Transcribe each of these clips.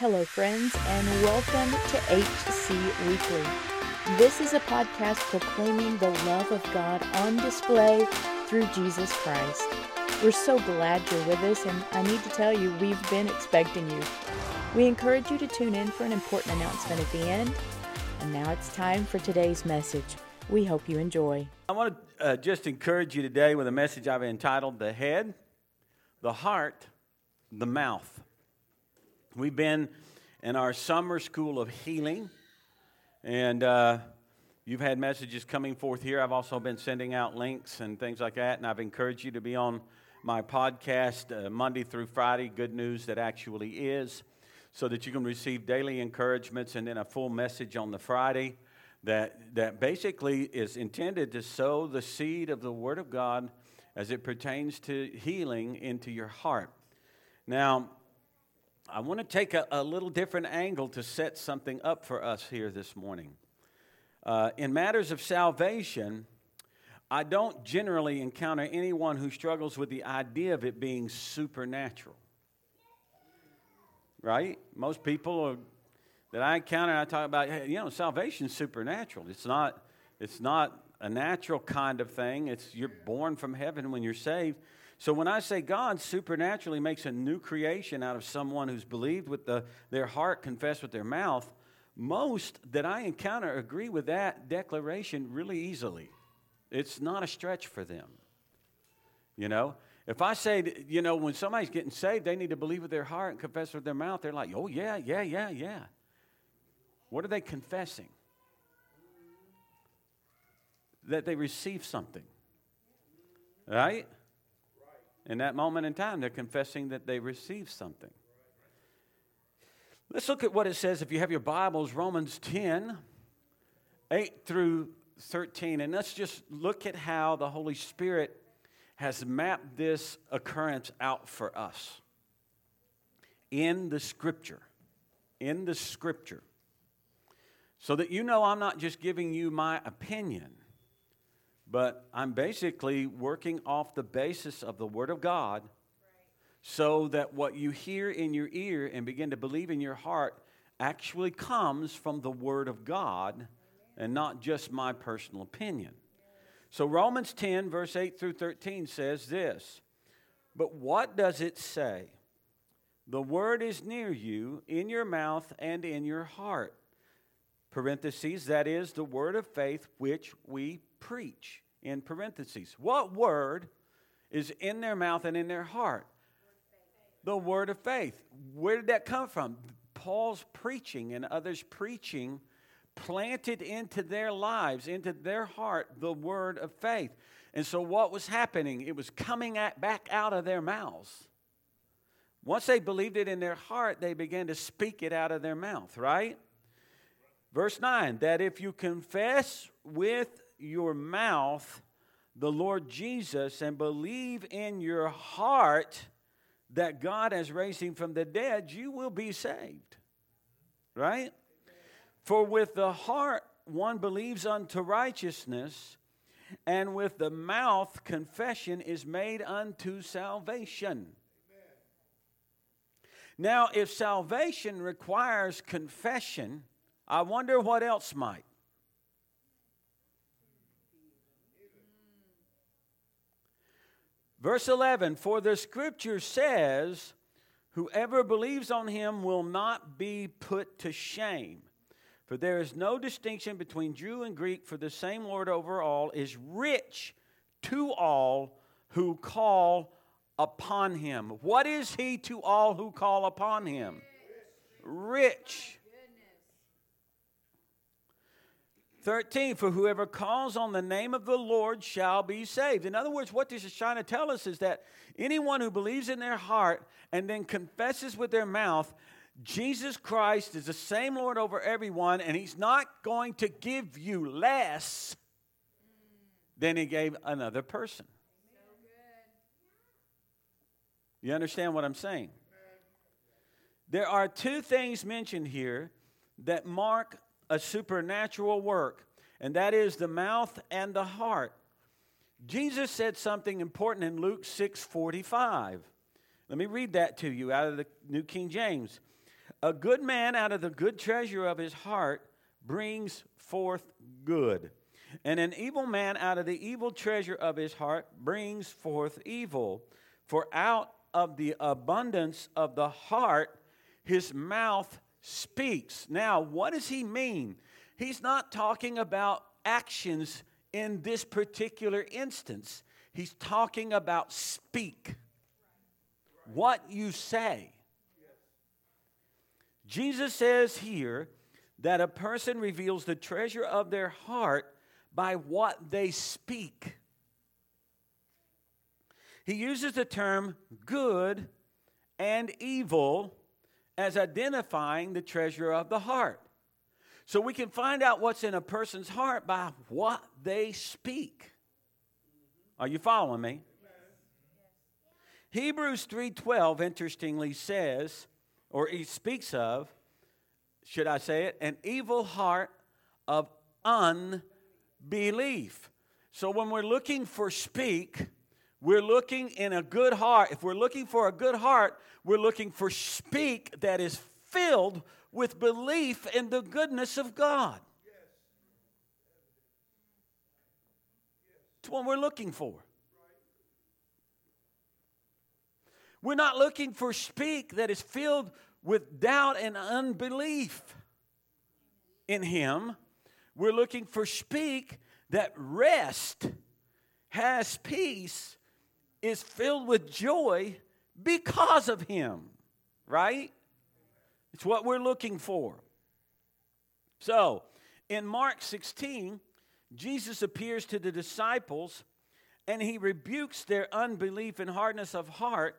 Hello friends, and welcome to HC Weekly. This is a podcast proclaiming the love of God on display through Jesus Christ. We're so glad you're with us, and I need to tell you, we've been expecting you. We encourage you to tune in for an important announcement at the end. And now it's time for today's message. We hope you enjoy. I want to just encourage you today with a message I've entitled, The Head, the Heart, the Mouth. We've been in our summer school of healing, and you've had messages coming forth here. I've also been sending out links and things like that, and I've encouraged you to be on my podcast Monday through Friday, Good News That Actually Is, so that you can receive daily encouragements and then a full message on the Friday that basically is intended to sow the seed of the Word of God as it pertains to healing into your heart. Now, I want to take a little different angle to set something up for us here this morning. In matters of salvation, I don't generally encounter anyone who struggles with the idea of it being supernatural. Right? Most people that I encounter, I talk about, hey, salvation's supernatural. It's not a natural kind of thing. You're born from heaven when you're saved. So when I say God supernaturally makes a new creation out of someone who's believed with their heart, confessed with their mouth, most that I encounter agree with that declaration really easily. It's not a stretch for them. If I say, when somebody's getting saved, they need to believe with their heart and confess with their mouth, they're like, oh, yeah. What are they confessing? That they receive something, right? In that moment in time, they're confessing that they received something. Let's look at what it says. If you have your Bibles, Romans 10, 8 through 13. And let's just look at how the Holy Spirit has mapped this occurrence out for us in the Scripture. In the Scripture. So that I'm not just giving you my opinion. But I'm basically working off the basis of the Word of God so that what you hear in your ear and begin to believe in your heart actually comes from the Word of God and not just my personal opinion. So Romans 10, verse 8 through 13 says this, "But what does it say? The Word is near you, in your mouth and in your heart. Parentheses, that is the word of faith which we preach, in parentheses." What word is in their mouth and in their heart? The word of faith. Where did that come from? Paul's preaching and others preaching planted into their lives, into their heart, the word of faith. And so what was happening? It was coming back out of their mouths. Once they believed it in their heart, they began to speak it out of their mouth, right? Verse 9, that if you confess with your mouth the Lord Jesus and believe in your heart that God has raised him from the dead, you will be saved. Right? For with the heart one believes unto righteousness, and with the mouth confession is made unto salvation. Now, if salvation requires confession, I wonder what else might. Verse 11, for the Scripture says, whoever believes on him will not be put to shame. For there is no distinction between Jew and Greek, for the same Lord over all is rich to all who call upon him. What is he to all who call upon him? Rich. 13, for whoever calls on the name of the Lord shall be saved. In other words, what this is trying to tell us is that anyone who believes in their heart and then confesses with their mouth, Jesus Christ is the same Lord over everyone, and he's not going to give you less than he gave another person. You understand what I'm saying? There are two things mentioned here that mark a supernatural work, and that is the mouth and the heart. Jesus said something important in Luke 6:45. Let me read that to you out of the New King James. A good man out of the good treasure of his heart brings forth good, and an evil man out of the evil treasure of his heart brings forth evil. For out of the abundance of the heart, his mouth speaks. Now, what does he mean? He's not talking about actions in this particular instance. He's talking about speak. What you say. Jesus says here that a person reveals the treasure of their heart by what they speak. He uses the term good and evil as identifying the treasure of the heart. So we can find out what's in a person's heart by what they speak. Are you following me? Yes. Hebrews 3:12, interestingly, says, or he speaks of, should I say it, an evil heart of unbelief. So when we're looking for speak, we're looking in a good heart. If we're looking for a good heart, we're looking for speak that is filled with belief in the goodness of God. It's what we're looking for. We're not looking for speak that is filled with doubt and unbelief in Him. We're looking for speak that rest, has peace, is filled with joy because of Him, right? It's what we're looking for. So, in Mark 16, Jesus appears to the disciples, and He rebukes their unbelief and hardness of heart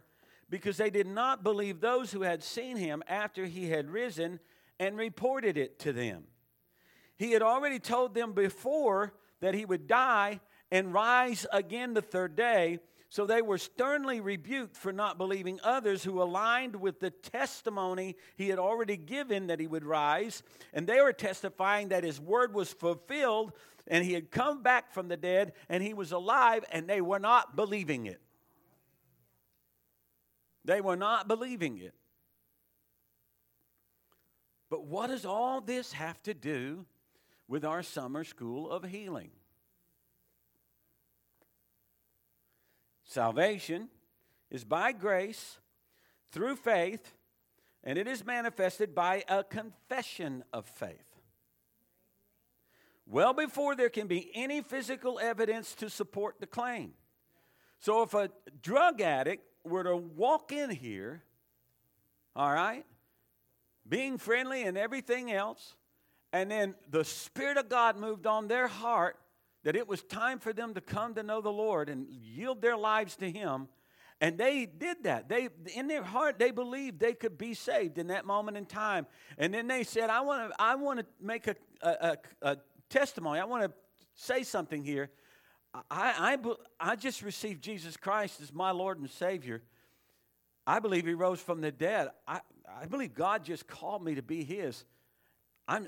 because they did not believe those who had seen Him after He had risen and reported it to them. He had already told them before that He would die and rise again the third day, so they were sternly rebuked for not believing others who aligned with the testimony He had already given that He would rise. And they were testifying that His word was fulfilled, and He had come back from the dead, and He was alive, and they were not believing it. They were not believing it. But what does all this have to do with our summer school of healing? Salvation is by grace, through faith, and it is manifested by a confession of faith. Well before there can be any physical evidence to support the claim. So if a drug addict were to walk in here, all right, being friendly and everything else, and then the Spirit of God moved on their heart, that it was time for them to come to know the Lord and yield their lives to Him. And they did that. They, in their heart, they believed they could be saved in that moment in time. And then they said, I want to make a testimony. I want to say something here. I just received Jesus Christ as my Lord and Savior. I believe He rose from the dead. I believe God just called me to be His. I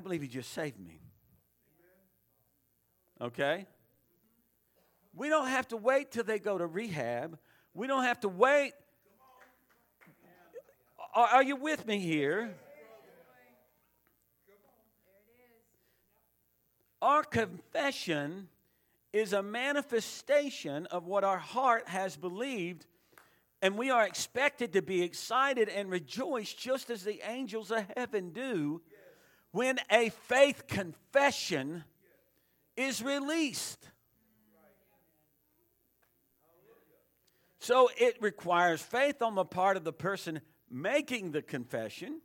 believe He just saved me. Okay? We don't have to wait till they go to rehab. We don't have to wait. Are you with me here? Our confession is a manifestation of what our heart has believed, and we are expected to be excited and rejoice just as the angels of heaven do when a faith confession is released. So it requires faith on the part of the person making the confession.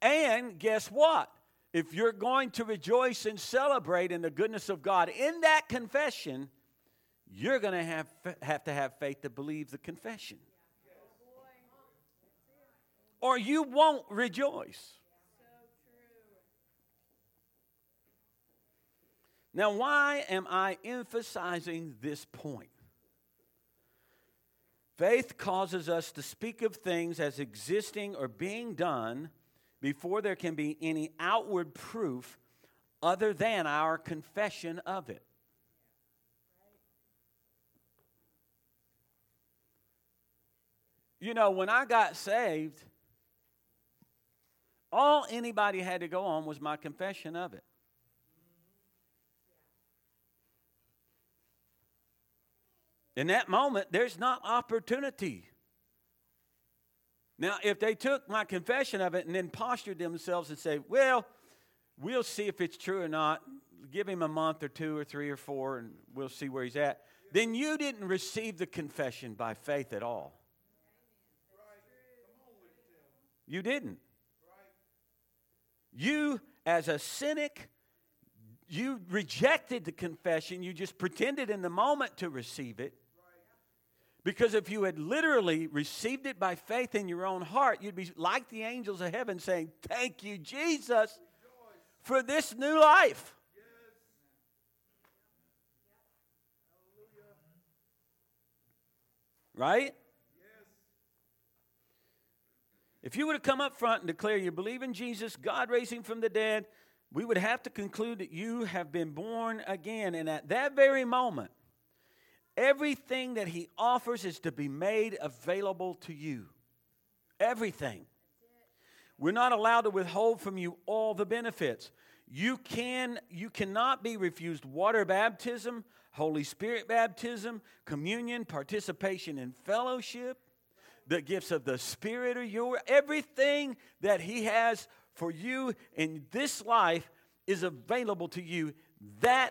And guess what? If you're going to rejoice and celebrate in the goodness of God in that confession, you're going to have to have faith to believe the confession. Or you won't rejoice. Now, why am I emphasizing this point? Faith causes us to speak of things as existing or being done before there can be any outward proof other than our confession of it. You know, when I got saved, All anybody had to go on was my confession of it. In that moment, there's not opportunity. Now, if they took my confession of it and then postured themselves and say, well, we'll see if it's true or not. Give him a month or two or three or four, and we'll see where he's at. Then you didn't receive the confession by faith at all. You didn't. You, as a cynic, you rejected the confession. You just pretended in the moment to receive it. Because if you had literally received it by faith in your own heart, you'd be like the angels of heaven saying, thank you, Jesus, for this new life. Right? If you would have come up front and declare you believe in Jesus, God raised him from the dead, we would have to conclude that you have been born again. And at that very moment, everything that he offers is to be made available to you. Everything. We're not allowed to withhold from you all the benefits. You cannot be refused water baptism, Holy Spirit baptism, communion, participation in fellowship. The gifts of the Spirit are yours. Everything that he has for you in this life is available to you that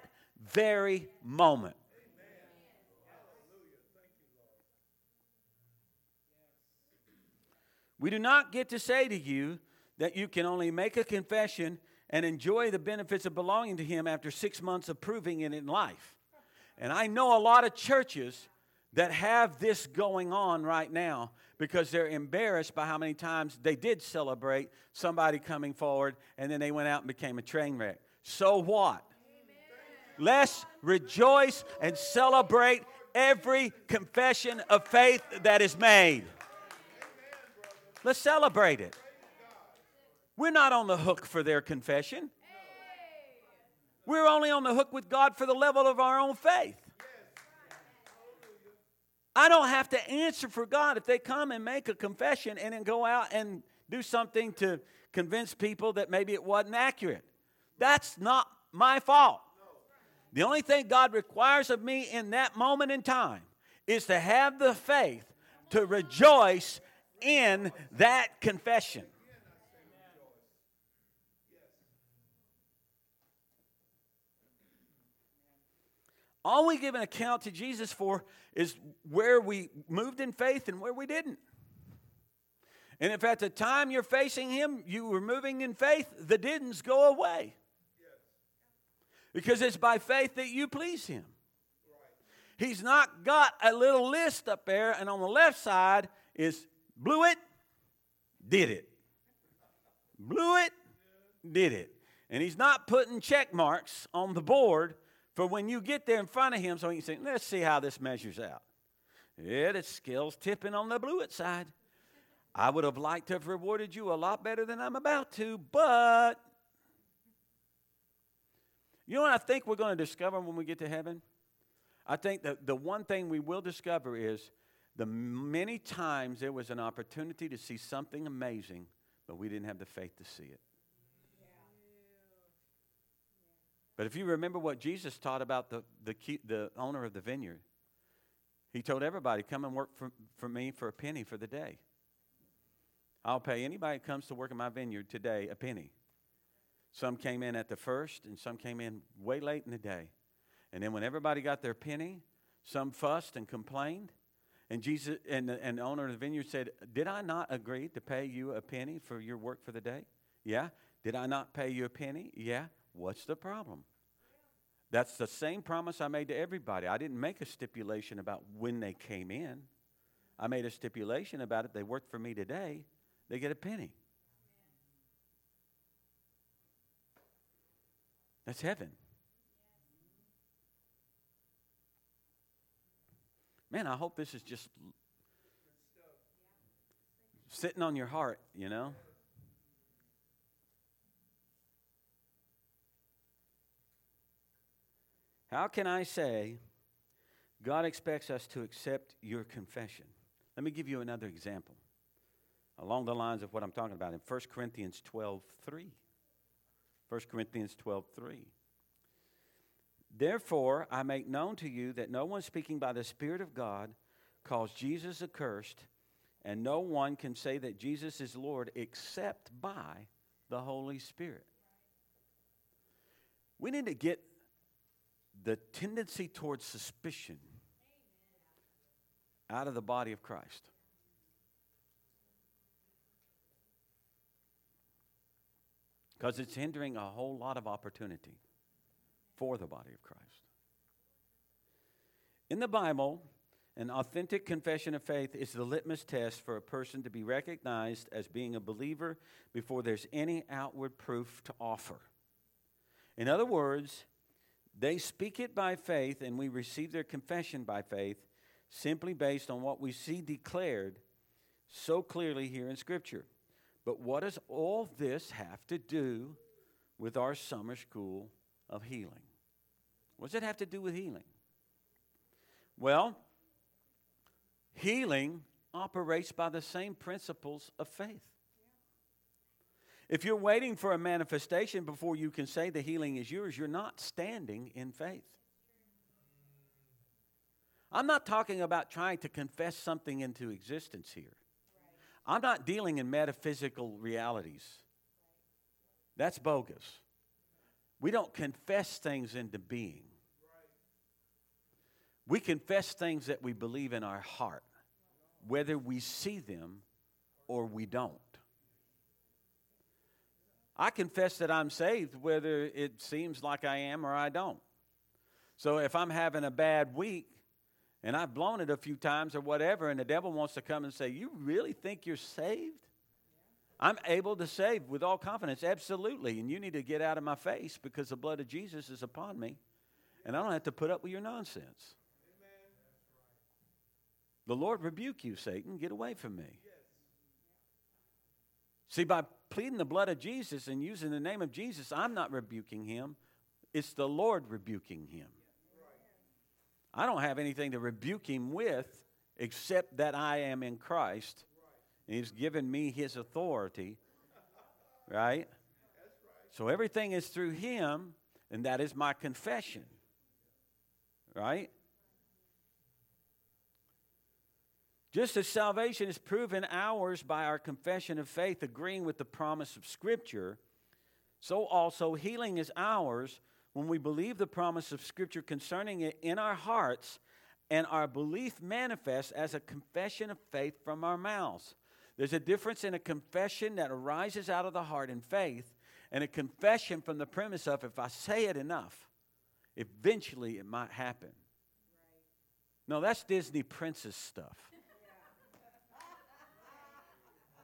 very moment. Amen. Hallelujah. Thank you, Lord. We do not get to say to you that you can only make a confession and enjoy the benefits of belonging to him after 6 months of proving it in life. And I know a lot of churches that have this going on right now because they're embarrassed by how many times they did celebrate somebody coming forward and then they went out and became a train wreck. So what? Amen. Let's rejoice and celebrate every confession of faith that is made. Let's celebrate it. We're not on the hook for their confession. We're only on the hook with God for the level of our own faith. I don't have to answer for God if they come and make a confession and then go out and do something to convince people that maybe it wasn't accurate. That's not my fault. The only thing God requires of me in that moment in time is to have the faith to rejoice in that confession. All we give an account to Jesus for is where we moved in faith and where we didn't. And if at the time you're facing him, you were moving in faith, the didn'ts go away. Because it's by faith that you please him. He's not got a little list up there, and on the left side is blew it, did it. Blew it, did it. And he's not putting check marks on the board for when you get there in front of him, so you can say, let's see how this measures out. Yeah, the scale's tipping on the blue it side. I would have liked to have rewarded you a lot better than I'm about to, but you know what I think we're going to discover when we get to heaven? I think that the one thing we will discover is the many times there was an opportunity to see something amazing, but we didn't have the faith to see it. But if you remember what Jesus taught about the owner of the vineyard, he told everybody, come and work for me for a penny for the day. I'll pay anybody that comes to work in my vineyard today a penny. Some came in at the first, and some came in way late in the day. And then when everybody got their penny, some fussed and complained. And Jesus and the owner of the vineyard said, did I not agree to pay you a penny for your work for the day? Yeah. Did I not pay you a penny? Yeah. What's the problem? That's the same promise I made to everybody. I didn't make a stipulation about when they came in. I made a stipulation about it. They worked for me today. They get a penny. That's heaven. Man, I hope this is just sitting on your heart, you know. How can I say God expects us to accept your confession? Let me give you another example. along the lines of what I'm talking about in 1 Corinthians 12:3. 1 Corinthians 12:3. Therefore, I make known to you that no one speaking by the Spirit of God calls Jesus accursed, and no one can say that Jesus is Lord except by the Holy Spirit. We need to get the tendency towards suspicion out of the body of Christ. Because it's hindering a whole lot of opportunity for the body of Christ. In the Bible, an authentic confession of faith is the litmus test for a person to be recognized as being a believer before there's any outward proof to offer. In other words, they speak it by faith, and we receive their confession by faith simply based on what we see declared so clearly here in Scripture. But what does all this have to do with our summer school of healing? What does it have to do with healing? Well, healing operates by the same principles of faith. If you're waiting for a manifestation before you can say the healing is yours, you're not standing in faith. I'm not talking about trying to confess something into existence here. I'm not dealing in metaphysical realities. That's bogus. We don't confess things into being. We confess things that we believe in our heart, whether we see them or we don't. I confess that I'm saved whether it seems like I am or I don't. So if I'm having a bad week, and I've blown it a few times or whatever, and the devil wants to come and say, you really think you're saved? I'm able to save with all confidence, absolutely. And you need to get out of my face because the blood of Jesus is upon me, and I don't have to put up with your nonsense. Amen. The Lord rebuke you, Satan. Get away from me. Yes. See, by pleading the blood of Jesus and using the name of Jesus, I'm not rebuking him. It's the Lord rebuking him. I don't have anything to rebuke him with except that I am in Christ. And he's given me his authority, right? So everything is through him, and that is my confession, right? Just as salvation is proven ours by our confession of faith, agreeing with the promise of Scripture, so also healing is ours when we believe the promise of Scripture concerning it in our hearts, and our belief manifests as a confession of faith from our mouths. There's a difference in a confession that arises out of the heart in faith and a confession from the premise of, if I say it enough, eventually it might happen. No, that's Disney princess stuff.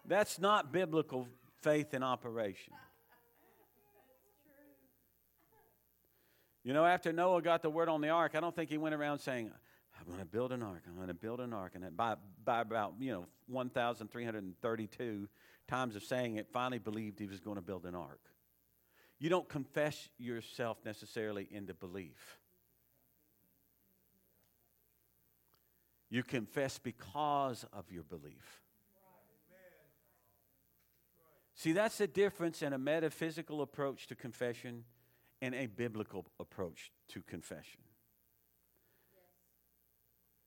That's not biblical faith in operation. You know, after Noah got the word on the ark, I don't think he went around saying, I'm going to build an ark, I'm going to build an ark. And by about, 1,332 times of saying it, finally believed he was going to build an ark. You don't confess yourself necessarily into belief. You confess because of your belief. See, that's the difference in a metaphysical approach to confession and a biblical approach to confession.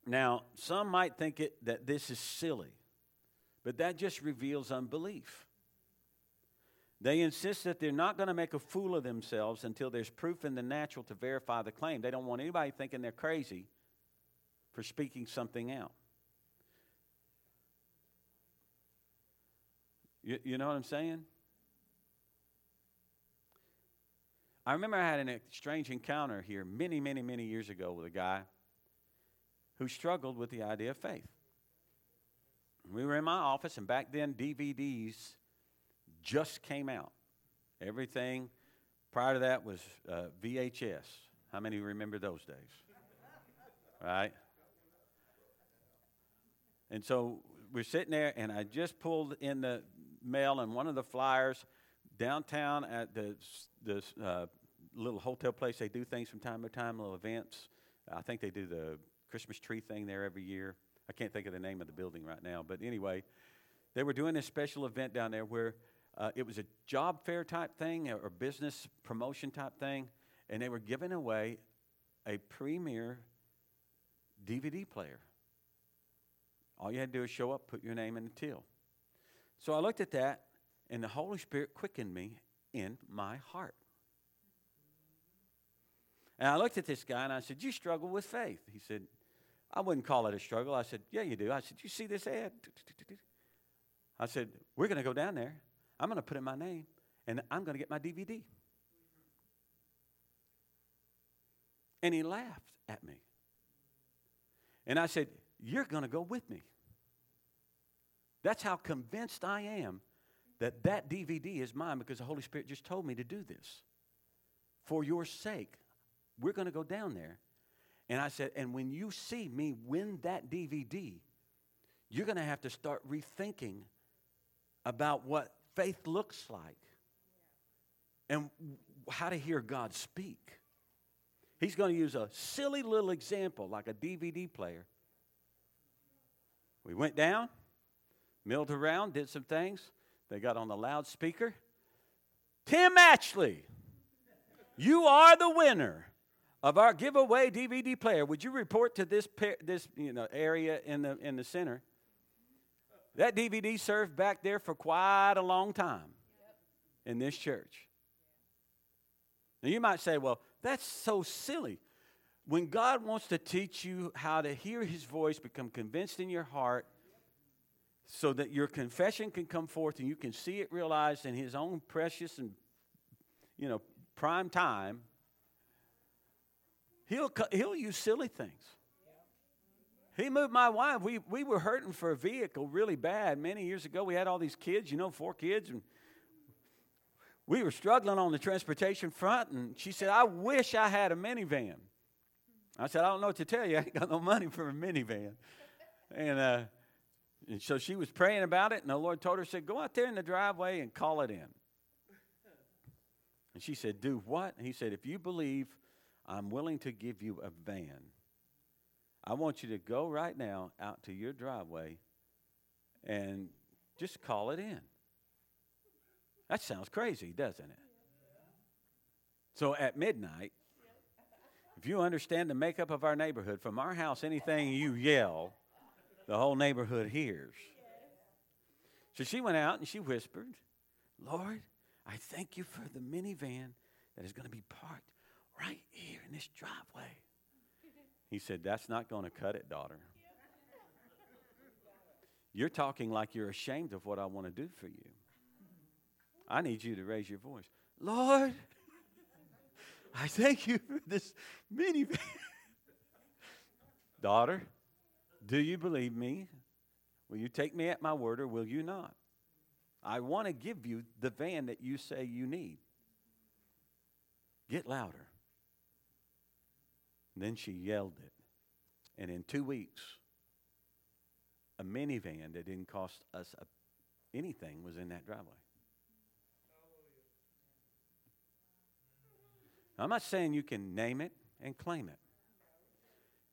Now, some might think that this is silly, but that just reveals unbelief. They insist that they're not going to make a fool of themselves until there's proof in the natural to verify the claim. They don't want anybody thinking they're crazy for speaking something out. You know what I'm saying? I remember I had an strange encounter here many, many, many years ago with a guy who struggled with the idea of faith. We were in my office, and back then DVDs just came out. Everything prior to that was VHS. How many remember those days? Right? And so we're sitting there, and I just pulled in the mail, and one of the flyers downtown at the little hotel place, they do things from time to time, little events. I think they do the Christmas tree thing there every year. I can't think of the name of the building right now, but anyway, They were doing this special event down there where it was a job fair type thing or business promotion type thing, and they were giving away a premier DVD player. All you had to do is show up, put your name in the till. So I looked at that, and the Holy Spirit quickened me in my heart. And I looked at this guy, and I said, "You struggle with faith." He said, "I wouldn't call it a struggle." I said, "Yeah, you do." I said, "You see this ad?" I said, "We're going to go down there. I'm going to put in my name, and I'm going to get my DVD." And he laughed at me. And I said, "You're going to go with me." That's how convinced I am that that DVD is mine, because the Holy Spirit just told me to do this. For your sake, we're going to go down there. And I said, "And when you see me win that DVD, you're going to have to start rethinking about what faith looks like and how to hear God speak." He's going to use a silly little example like a DVD player. We went down, milled around, did some things. They got on the loudspeaker. "Tim Ashley, you are the winner of our giveaway DVD player. Would you report to this area in the center? That DVD served back there for quite a long time in this church." Now you might say, "Well, that's so silly." When God wants to teach you how to hear His voice, become convinced in your heart, so that your confession can come forth and you can see it realized in His own precious and, prime time, He'll use silly things. He moved my wife. We were hurting for a vehicle really bad many years ago. We had all these kids, 4 kids, and we were struggling on the transportation front, and she said, "I wish I had a minivan." I said, "I don't know what to tell you. I ain't got no money for a minivan." And so she was praying about it, and the Lord told her, said, "Go out there in the driveway and call it in." And she said, "Do what?" And He said, "If you believe, I'm willing to give you a van. I want you to go right now out to your driveway and just call it in." That sounds crazy, doesn't it? So at midnight, if you understand the makeup of our neighborhood, from our house, anything you yell, the whole neighborhood hears. So she went out and she whispered, "Lord, I thank you for the minivan that is going to be parked right here in this driveway." He said, "That's not going to cut it, daughter. You're talking like you're ashamed of what I want to do for you. I need you to raise your voice. Lord, I thank you for this minivan." "Daughter, do you believe me? Will you take me at my word, or will you not? I want to give you the van that you say you need." Get louder. And then she yelled it. And in 2 weeks, a minivan that didn't cost us anything was in that driveway. I'm not saying you can name it and claim it.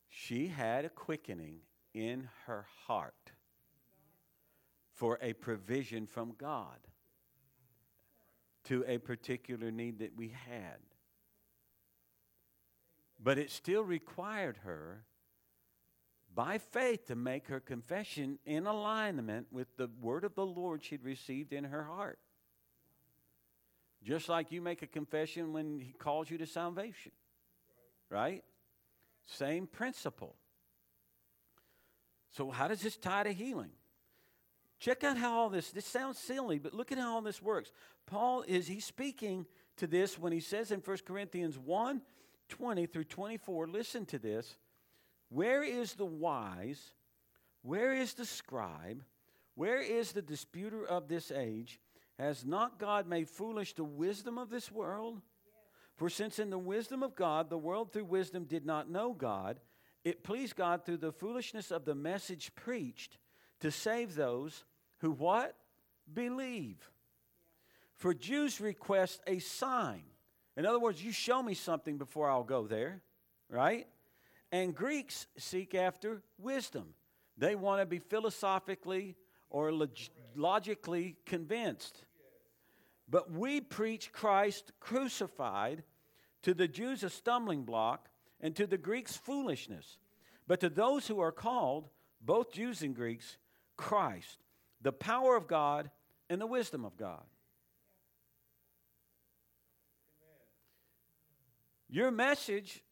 She had a quickening in her heart for a provision from God to a particular need that we had. But it still required her, by faith, to make her confession in alignment with the word of the Lord she'd received in her heart. Just like you make a confession when He calls you to salvation, right? Same principle. So how does this tie to healing? Check out how all this sounds silly, but look at how all this works. Paul, he's speaking to this when he says in 1 Corinthians 1, 20 through 24, listen to this. Where is the wise? Where is the scribe? Where is the disputer of this age? Has not God made foolish the wisdom of this world? For since in the wisdom of God, the world through wisdom did not know God, it pleased God through the foolishness of the message preached to save those who what? Believe. For Jews request a sign. In other words, you show me something before I'll go there, right? And Greeks seek after wisdom. They want to be philosophically or logically convinced. But we preach Christ crucified, to the Jews a stumbling block, and to the Greeks foolishness. But to those who are called, both Jews and Greeks, Christ, the power of God and the wisdom of God. Your message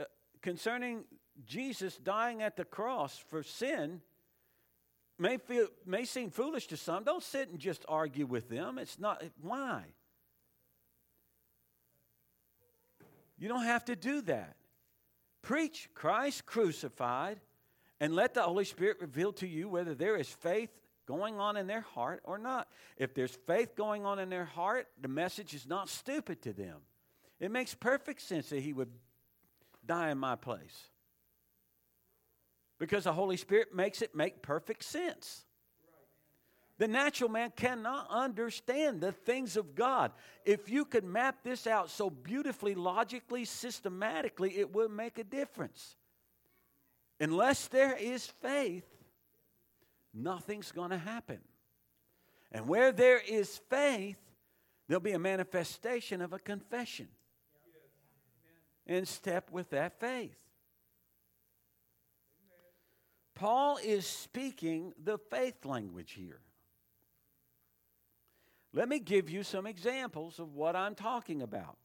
concerning Jesus dying at the cross for sin may seem foolish to some. Don't sit and just argue with them. It's not, why? You don't have to do that. Preach Christ crucified and let the Holy Spirit reveal to you whether there is faith going on in their heart or not. If there's faith going on in their heart, the message is not stupid to them. It makes perfect sense that he would die in my place, because the Holy Spirit makes it make perfect sense. The natural man cannot understand the things of God. If you could map this out so beautifully, logically, systematically, it will make a difference. Unless there is faith, nothing's going to happen. And where there is faith, there'll be a manifestation of a confession in step with that faith. Paul is speaking the faith language here. Let me give you some examples of what I'm talking about.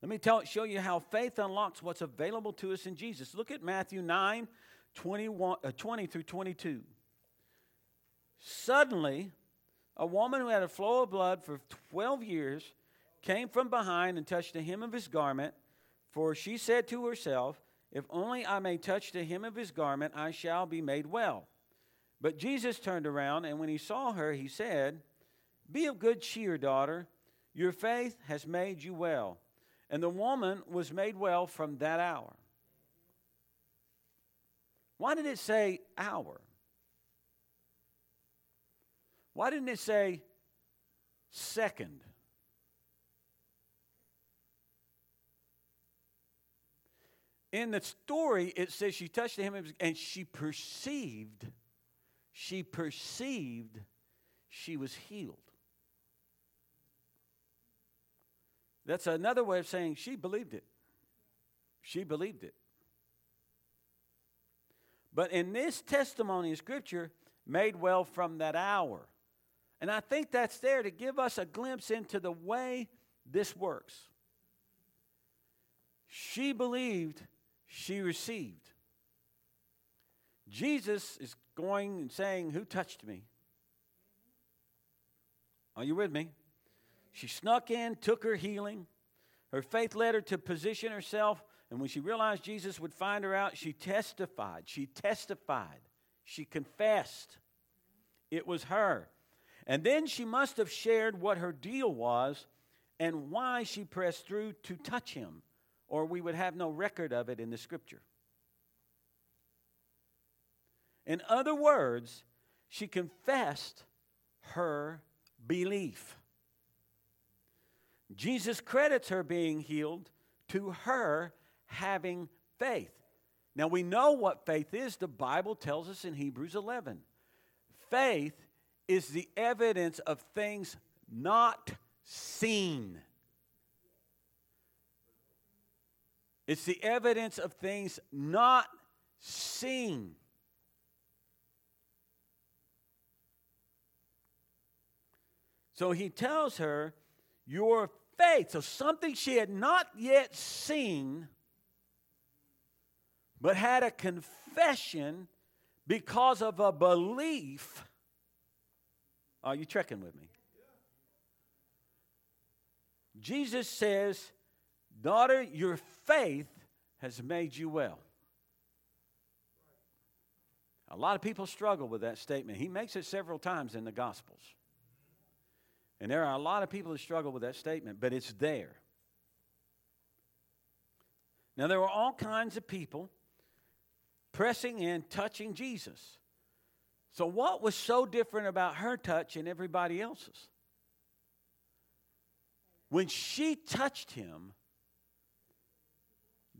Let me show you how faith unlocks what's available to us in Jesus. Look at Matthew 9, 20 through 22. Suddenly, a woman who had a flow of blood for 12 years came from behind and touched the hem of his garment, for she said to herself, "If only I may touch the hem of his garment, I shall be made well." But Jesus turned around, and when he saw her, he said, "Be of good cheer, daughter. Your faith has made you well." And the woman was made well from that hour. Why did it say hour? Why didn't it say second? In the story, it says she touched him and she perceived she was healed. That's another way of saying she believed it. She believed it. But in this testimony in Scripture, made well from that hour. And I think that's there to give us a glimpse into the way this works. She believed. She received. Jesus is going and saying, "Who touched me?" Are you with me? She snuck in, took her healing. Her faith led her to position herself. And when she realized Jesus would find her out, she testified. She testified. She confessed. It was her. And then she must have shared what her deal was and why she pressed through to touch him, or we would have no record of it in the Scripture. In other words, she confessed her belief. Jesus credits her being healed to her having faith. Now we know what faith is. The Bible tells us in Hebrews 11. Faith is the evidence of things not seen. It's the evidence of things not seen. So he tells her, your faith. So something she had not yet seen, but had a confession because of a belief. Are you trekking with me? Jesus says, "Daughter, your faith has made you well." A lot of people struggle with that statement. He makes it several times in the Gospels. And there are a lot of people that struggle with that statement, but it's there. Now, there were all kinds of people pressing in, touching Jesus. So what was so different about her touch and everybody else's? When she touched him,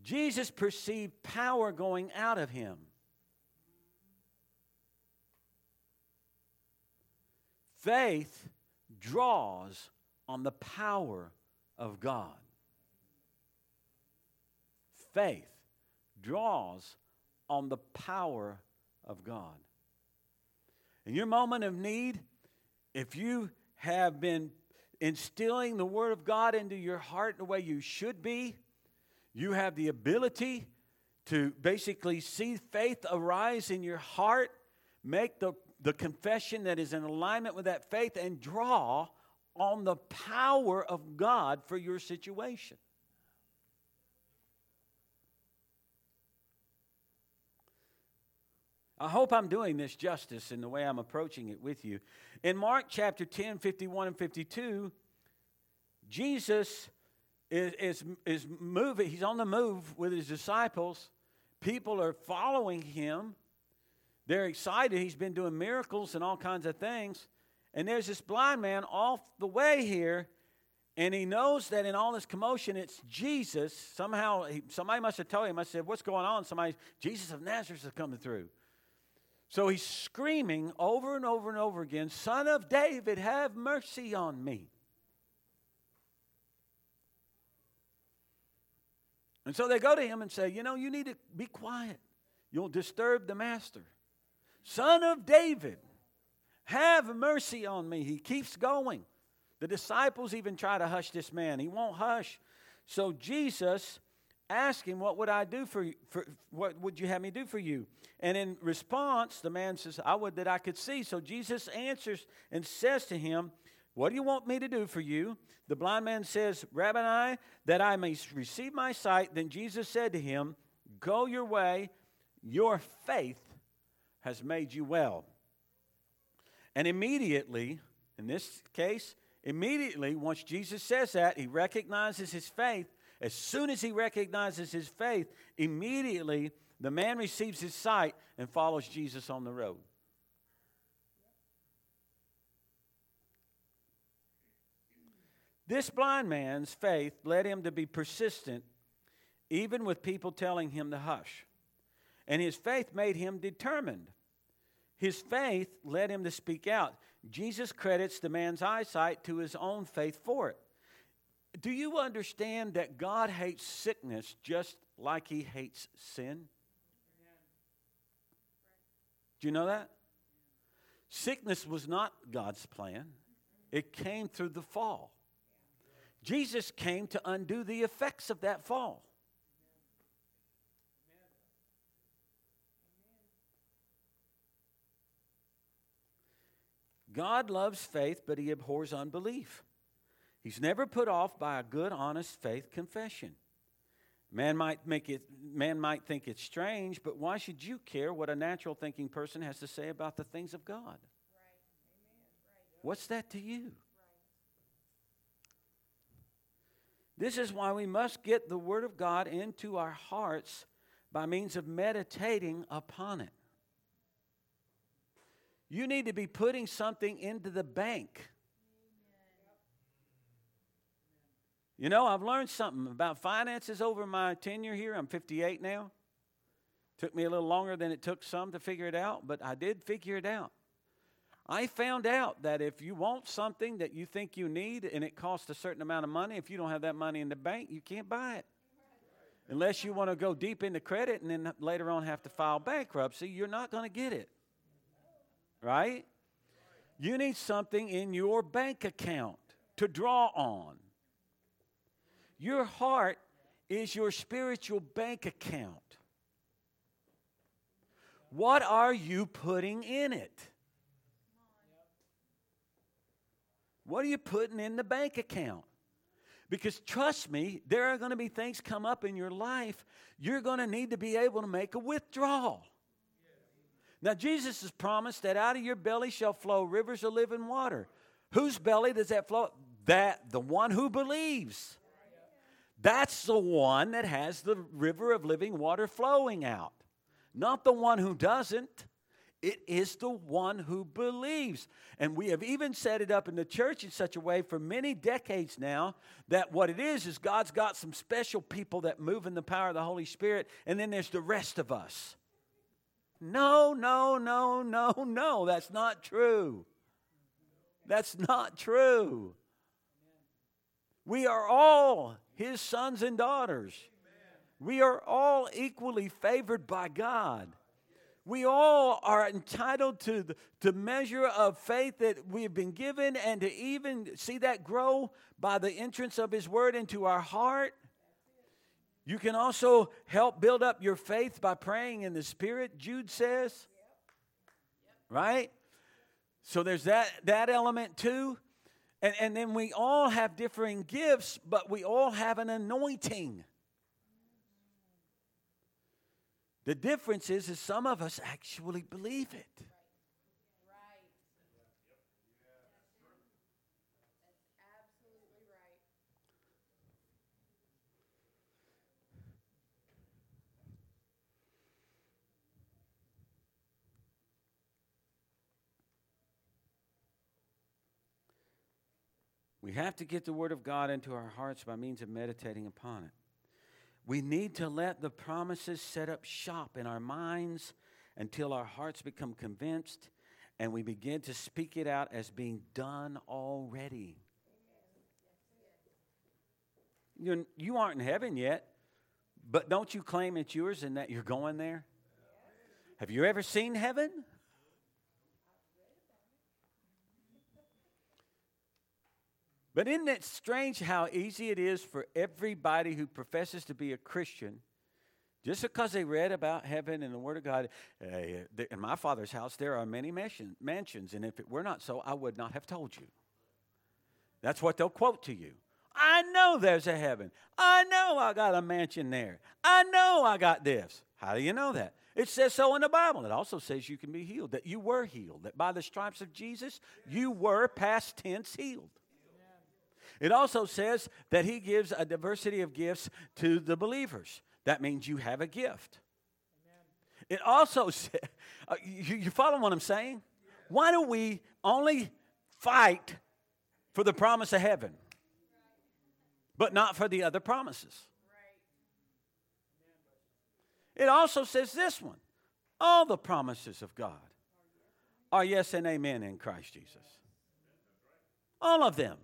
Jesus perceived power going out of him. Faith draws on the power of God. Faith draws on the power of God. In your moment of need, if you have been instilling the Word of God into your heart the way you should be, you have the ability to basically see faith arise in your heart, make the confession that is in alignment with that faith, and draw on the power of God for your situation. I hope I'm doing this justice in the way I'm approaching it with you. In Mark chapter 10, 51 and 52, Jesus is moving. He's on the move with his disciples. People are following him. They're excited. He's been doing miracles and all kinds of things. And there's this blind man off the way here, and he knows that in all this commotion, it's Jesus. Somehow, somebody must have told him. I said, "What's going on?" Somebody, Jesus of Nazareth is coming through. So he's screaming over and over and over again, "Son of David, have mercy on me." And so they go to him and say, "You know, you need to be quiet. You'll disturb the master. Son of David, have mercy on me." He keeps going. The disciples even try to hush this man. He won't hush. So Jesus asked him, "What would I do for you? What would you have me do for you?" And in response, the man says, "I would that I could see." So Jesus answers and says to him, "What do you want me to do for you?" The blind man says, "Rabbi, that I may receive my sight." Then Jesus said to him, "Go your way, your faith has made you well." And immediately, in this case, immediately, once Jesus says that, he recognizes his faith. As soon as he recognizes his faith, immediately the man receives his sight and follows Jesus on the road. This blind man's faith led him to be persistent, even with people telling him to hush. And his faith made him determined. His faith led him to speak out. Jesus credits the man's eyesight to his own faith for it. Do you understand that God hates sickness just like he hates sin? Do you know that? Sickness was not God's plan. It came through the fall. Jesus came to undo the effects of that fall. God loves faith, but he abhors unbelief. He's never put off by a good, honest faith confession. Man might think it's strange, but why should you care what a natural thinking person has to say about the things of God? Right. Amen. Right. What's that to you? Right. This is why we must get the Word of God into our hearts by means of meditating upon it. You need to be putting something into the bank. You know, I've learned something about finances over my tenure here. I'm 58 now. Took me a little longer than it took some to figure it out, but I did figure it out. I found out that if you want something that you think you need and it costs a certain amount of money, if you don't have that money in the bank, you can't buy it. Unless you want to go deep into credit and then later on have to file bankruptcy, you're not going to get it. Right? You need something in your bank account to draw on. Your heart is your spiritual bank account. What are you putting in it? What are you putting in the bank account? Because trust me, there are going to be things come up in your life. You're going to need to be able to make a withdrawal. Now, Jesus has promised that out of your belly shall flow rivers of living water. Whose belly does that flow? That the one who believes. That's the one that has the river of living water flowing out. Not the one who doesn't. It is the one who believes. And we have even set it up in the church in such a way for many decades now that what it is God's got some special people that move in the power of the Holy Spirit, and then there's the rest of us. No, no, no, no, no. That's not true. That's not true. We are all His sons and daughters. We are all equally favored by God. We all are entitled to the measure of faith that we have been given, and to even see that grow by the entrance of His Word into our heart. You can also help build up your faith by praying in the Spirit, Jude says. Right? So there's that element too. And then we all have differing gifts, but we all have an anointing. The difference is some of us actually believe it. Right. Right. That's absolutely right. We have to get the Word of God into our hearts by means of meditating upon it. We need to let the promises set up shop in our minds until our hearts become convinced and we begin to speak it out as being done already. You aren't in heaven yet, but don't you claim it's yours and that you're going there? Have you ever seen heaven? But isn't it strange how easy it is for everybody who professes to be a Christian, just because they read about heaven and the Word of God, in my Father's house there are many mansions, and if it were not so, I would not have told you. That's what they'll quote to you. I know there's a heaven. I know I got a mansion there. I know I got this. How do you know that? It says so in the Bible. It also says you can be healed, that you were healed, that by the stripes of Jesus, you were past tense healed. It also says that He gives a diversity of gifts to the believers. That means you have a gift. Amen. It also says, you follow what I'm saying? Yeah. Why do we only fight for the promise of heaven, right, but not for the other promises? Right. It also says this one, all the promises of God are yes and amen in Christ Jesus. All of them.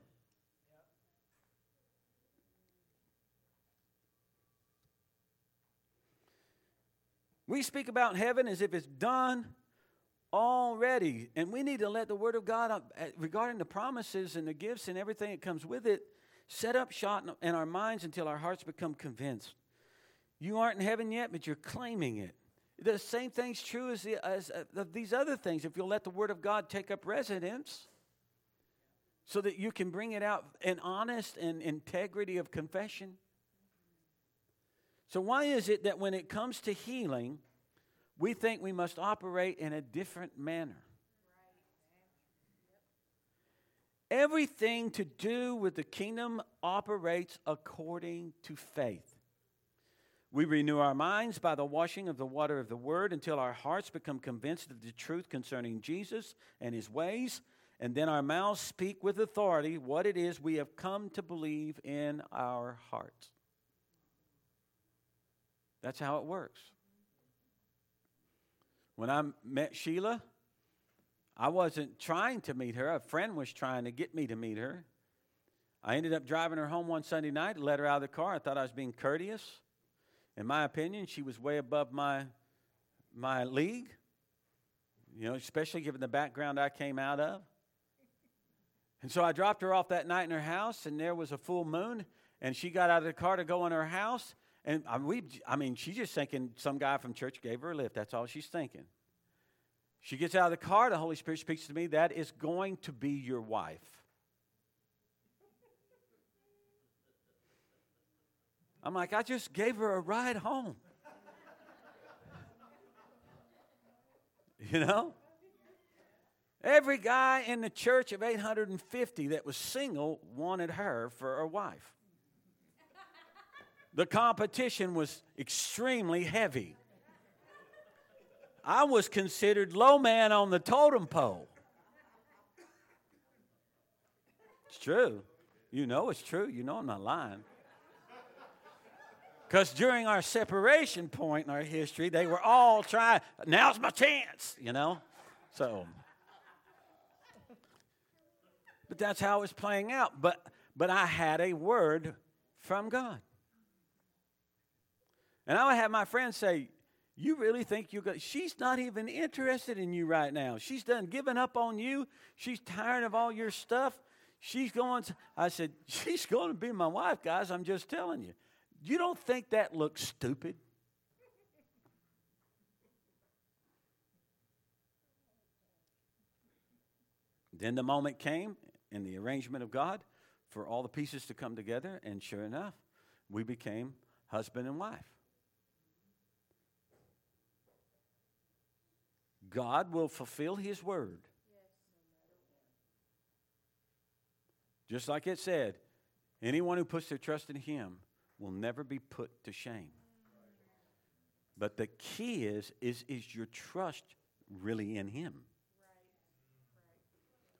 We speak about heaven as if it's done already. And we need to let the Word of God, regarding the promises and the gifts and everything that comes with it, set up shop in our minds until our hearts become convinced. You aren't in heaven yet, but you're claiming it. The same thing's true as these other things. If you'll let the Word of God take up residence so that you can bring it out in honest and integrity of confession. So why is it that when it comes to healing, we think we must operate in a different manner? Everything to do with the kingdom operates according to faith. We renew our minds by the washing of the water of the Word until our hearts become convinced of the truth concerning Jesus and His ways, and then our mouths speak with authority what it is we have come to believe in our hearts. That's how it works. When I met Sheila, I wasn't trying to meet her. A friend was trying to get me to meet her. I ended up driving her home one Sunday night and let her out of the car. I thought I was being courteous. In my opinion, she was way above my league, especially given the background I came out of. And so I dropped her off that night in her house, and there was a full moon, and she got out of the car to go in her house. And she's just thinking some guy from church gave her a lift. That's all she's thinking. She gets out of the car. The Holy Spirit speaks to me. That is going to be your wife. I'm like, I just gave her a ride home. Every guy in the church of 850 that was single wanted her for a wife. The competition was extremely heavy. I was considered low man on the totem pole. It's true. You know it's true. You know I'm not lying. Because during our separation point in our history, they were all trying, now's my chance. So But that's how it's playing out. But I had a word from God. And I would have my friends say, you really think you're going? She's not even interested in you right now. She's done giving up on you. She's tired of all your stuff. She's going to, I said, she's going to be my wife, guys. I'm just telling you. You don't think that looks stupid? Then the moment came in the arrangement of God for all the pieces to come together, and sure enough, we became husband and wife. God will fulfill His word. Just like it said, anyone who puts their trust in Him will never be put to shame. But the key is your trust really in Him?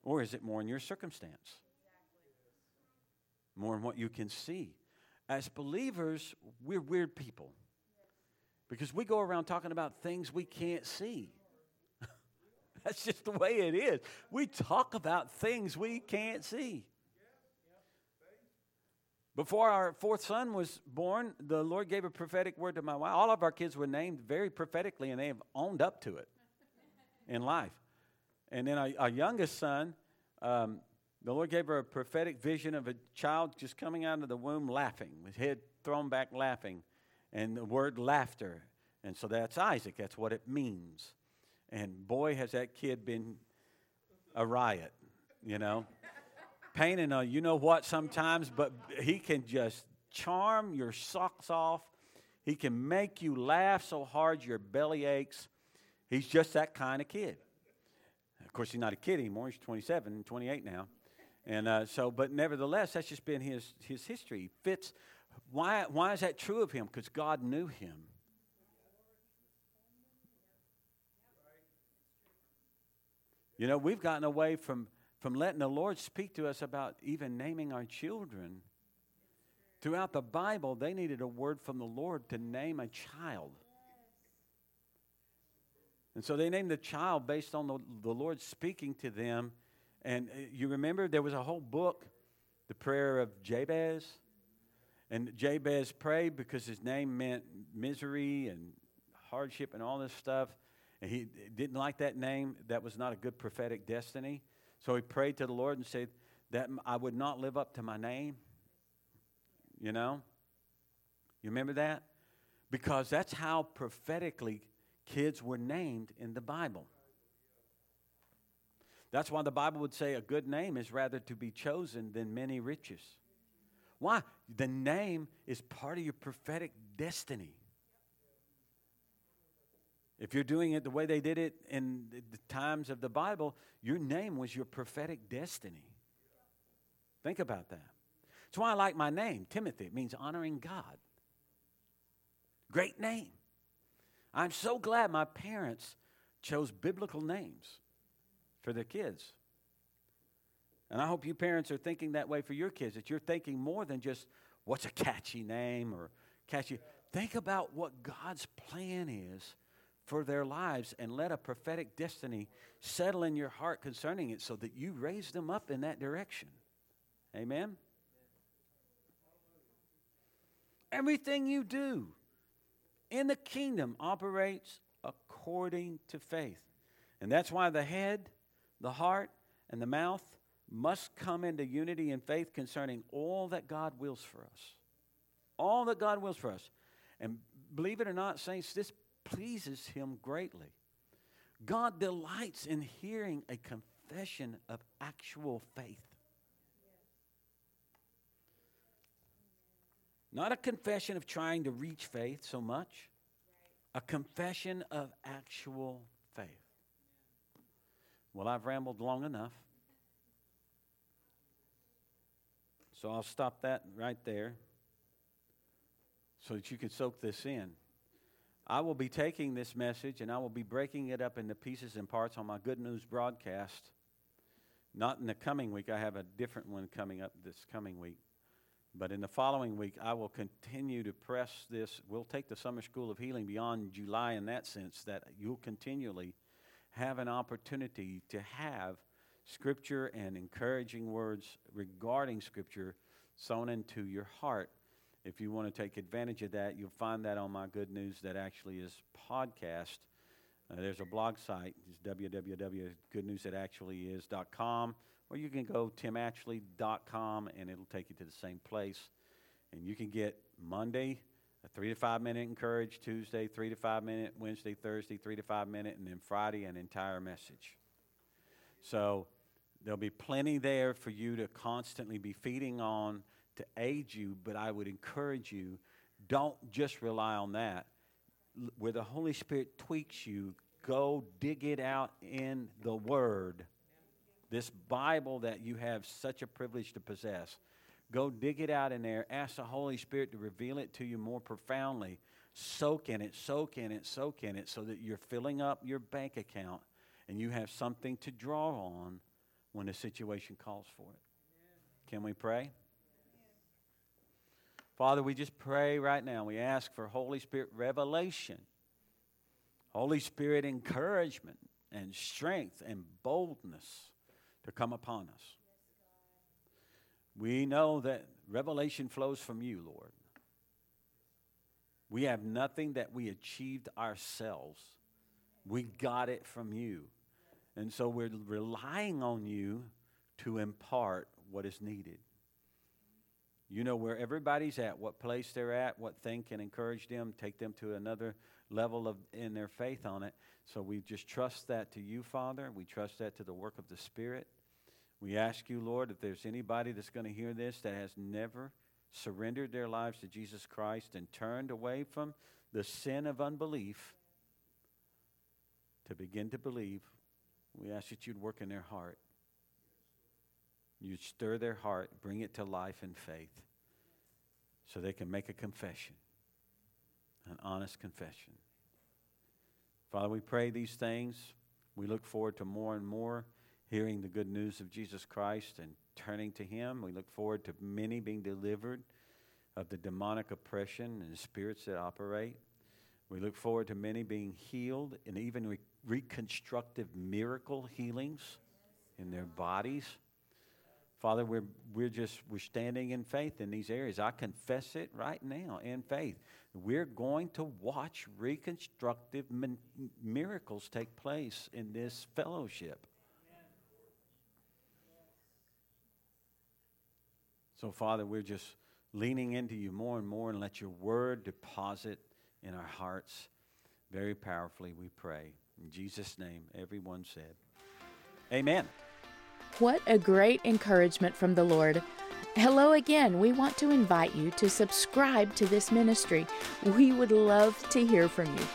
Or is it more in your circumstance? More in what you can see? As believers, we're weird people. Because we go around talking about things we can't see. That's just the way it is. We talk about things we can't see. Before our fourth son was born, the Lord gave a prophetic word to my wife. All of our kids were named very prophetically, and they have owned up to it in life. And then our youngest son, the Lord gave her a prophetic vision of a child just coming out of the womb laughing, his head thrown back laughing, and the word laughter. And so that's Isaac. That's what it means. And boy, has that kid been a riot, you know. Pain and you know what sometimes, but he can just charm your socks off. He can make you laugh so hard your belly aches. He's just that kind of kid. Of course, he's not a kid anymore. He's 27, 28 now. And but nevertheless, that's just been his history. He fits. Why is that true of him? Because God knew him. You know, we've gotten away from letting the Lord speak to us about even naming our children. Throughout the Bible, they needed a word from the Lord to name a child. And so they named the child based on the Lord speaking to them. And you remember there was a whole book, The Prayer of Jabez. And Jabez prayed because his name meant misery and hardship and all this stuff. And he didn't like that name. That was not a good prophetic destiny. So he prayed to the Lord and said, that I would not live up to my name. You know? You remember that? Because that's how prophetically kids were named in the Bible. That's why the Bible would say a good name is rather to be chosen than many riches. Why? The name is part of your prophetic destiny. If you're doing it the way they did it in the times of the Bible, your name was your prophetic destiny. Think about that. That's why I like my name, Timothy. It means honoring God. Great name. I'm so glad my parents chose biblical names for their kids. And I hope you parents are thinking that way for your kids, that you're thinking more than just what's a catchy name or catchy. Think about what God's plan is for their lives, and let a prophetic destiny settle in your heart concerning it so that you raise them up in that direction. Amen? Everything you do in the kingdom operates according to faith. And that's why the head, the heart, and the mouth must come into unity and faith concerning all that God wills for us. All that God wills for us. And believe it or not, saints, this pleases Him greatly. God delights in hearing a confession of actual faith. Not a confession of trying to reach faith so much. A confession of actual faith. Well, I've rambled long enough. So I'll stop that right there so that you can soak this in. I will be taking this message and I will be breaking it up into pieces and parts on my Good News broadcast. Not in the coming week. I have a different one coming up this coming week. But in the following week, I will continue to press this. We'll take the Summer School of Healing beyond July in that sense, that you'll continually have an opportunity to have Scripture and encouraging words regarding Scripture sown into your heart. If you want to take advantage of that, you'll find that on my Good News That Actually Is podcast. There's a blog site, it's www.goodnewsthatactuallyisis.com, or you can go timatchley.com, and it'll take you to the same place. And you can get Monday, a 3 to 5 minute encourage, Tuesday, 3 to 5 minute, Wednesday, Thursday, 3 to 5 minute, and then Friday, an entire message. So there'll be plenty there for you to constantly be feeding on to aid you, but I would encourage you, don't just rely on that. Where the Holy Spirit tweaks you, go dig it out in the Word. This Bible that you have such a privilege to possess, go dig it out in there. Ask the Holy Spirit to reveal it to you more profoundly. Soak in it, soak in it, soak in it, so that you're filling up your bank account and you have something to draw on when the situation calls for it. Can we pray? Father, we just pray right now. We ask for Holy Spirit revelation, Holy Spirit encouragement and strength and boldness to come upon us. We know that revelation flows from you, Lord. We have nothing that we achieved ourselves. We got it from you. And so we're relying on you to impart what is needed. You know where everybody's at, what place they're at, what thing can encourage them, take them to another level of in their faith on it. So we just trust that to you, Father. We trust that to the work of the Spirit. We ask you, Lord, if there's anybody that's going to hear this that has never surrendered their lives to Jesus Christ and turned away from the sin of unbelief to begin to believe, we ask that you'd work in their heart. You stir their heart, bring it to life in faith so they can make a confession, an honest confession. Father, we pray these things. We look forward to more and more hearing the good news of Jesus Christ and turning to him. We look forward to many being delivered of the demonic oppression and the spirits that operate. We look forward to many being healed and even reconstructive miracle healings in their bodies. Father, we're standing in faith in these areas. I confess it right now in faith. We're going to watch reconstructive miracles take place in this fellowship. Amen. So, Father, we're just leaning into you more and more, and let your word deposit in our hearts very powerfully, we pray. In Jesus' name, everyone said, amen. What a great encouragement from the Lord. Hello again. We want to invite you to subscribe to this ministry. We would love to hear from you.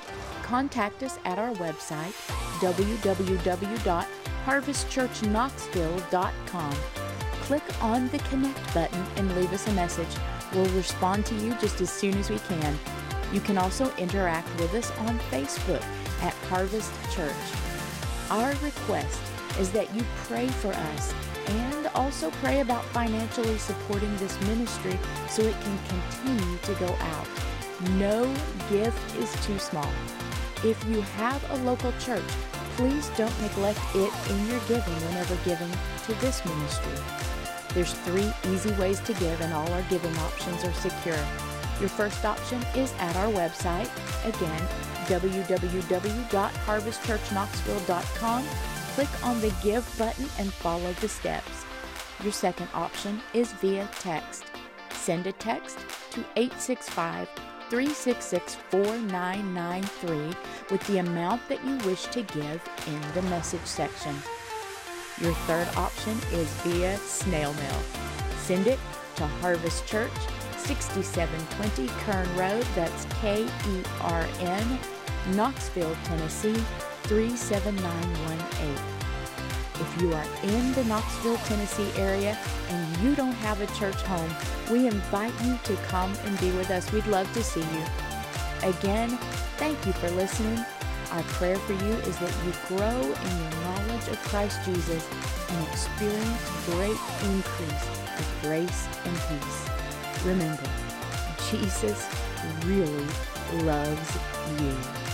Contact us at our website, www.harvestchurchknoxville.com. Click on the Connect button and leave us a message. We'll respond to you just as soon as we can. You can also interact with us on Facebook at Harvest Church. Our request is that you pray for us and also pray about financially supporting this ministry so it can continue to go out. No gift is too small. If you have a local church, please don't neglect it in your giving whenever giving to this ministry. There's 3 easy ways to give, and all our giving options are secure. Your first option is at our website, again, www.harvestchurchknoxville.com. Click on the Give button and follow the steps. Your second option is via text. Send a text to 865-366-4993 with the amount that you wish to give in the message section. Your third option is via snail mail. Send it to Harvest Church, 6720 Kern Road, that's Kern, Knoxville, Tennessee, 37918. If you are in the Knoxville, Tennessee area and you don't have a church home, we invite you to come and be with us. We'd love to see you. Again, thank you for listening. Our prayer for you is that you grow in your knowledge of Christ Jesus and experience great increase of grace and peace. Remember, Jesus really loves you.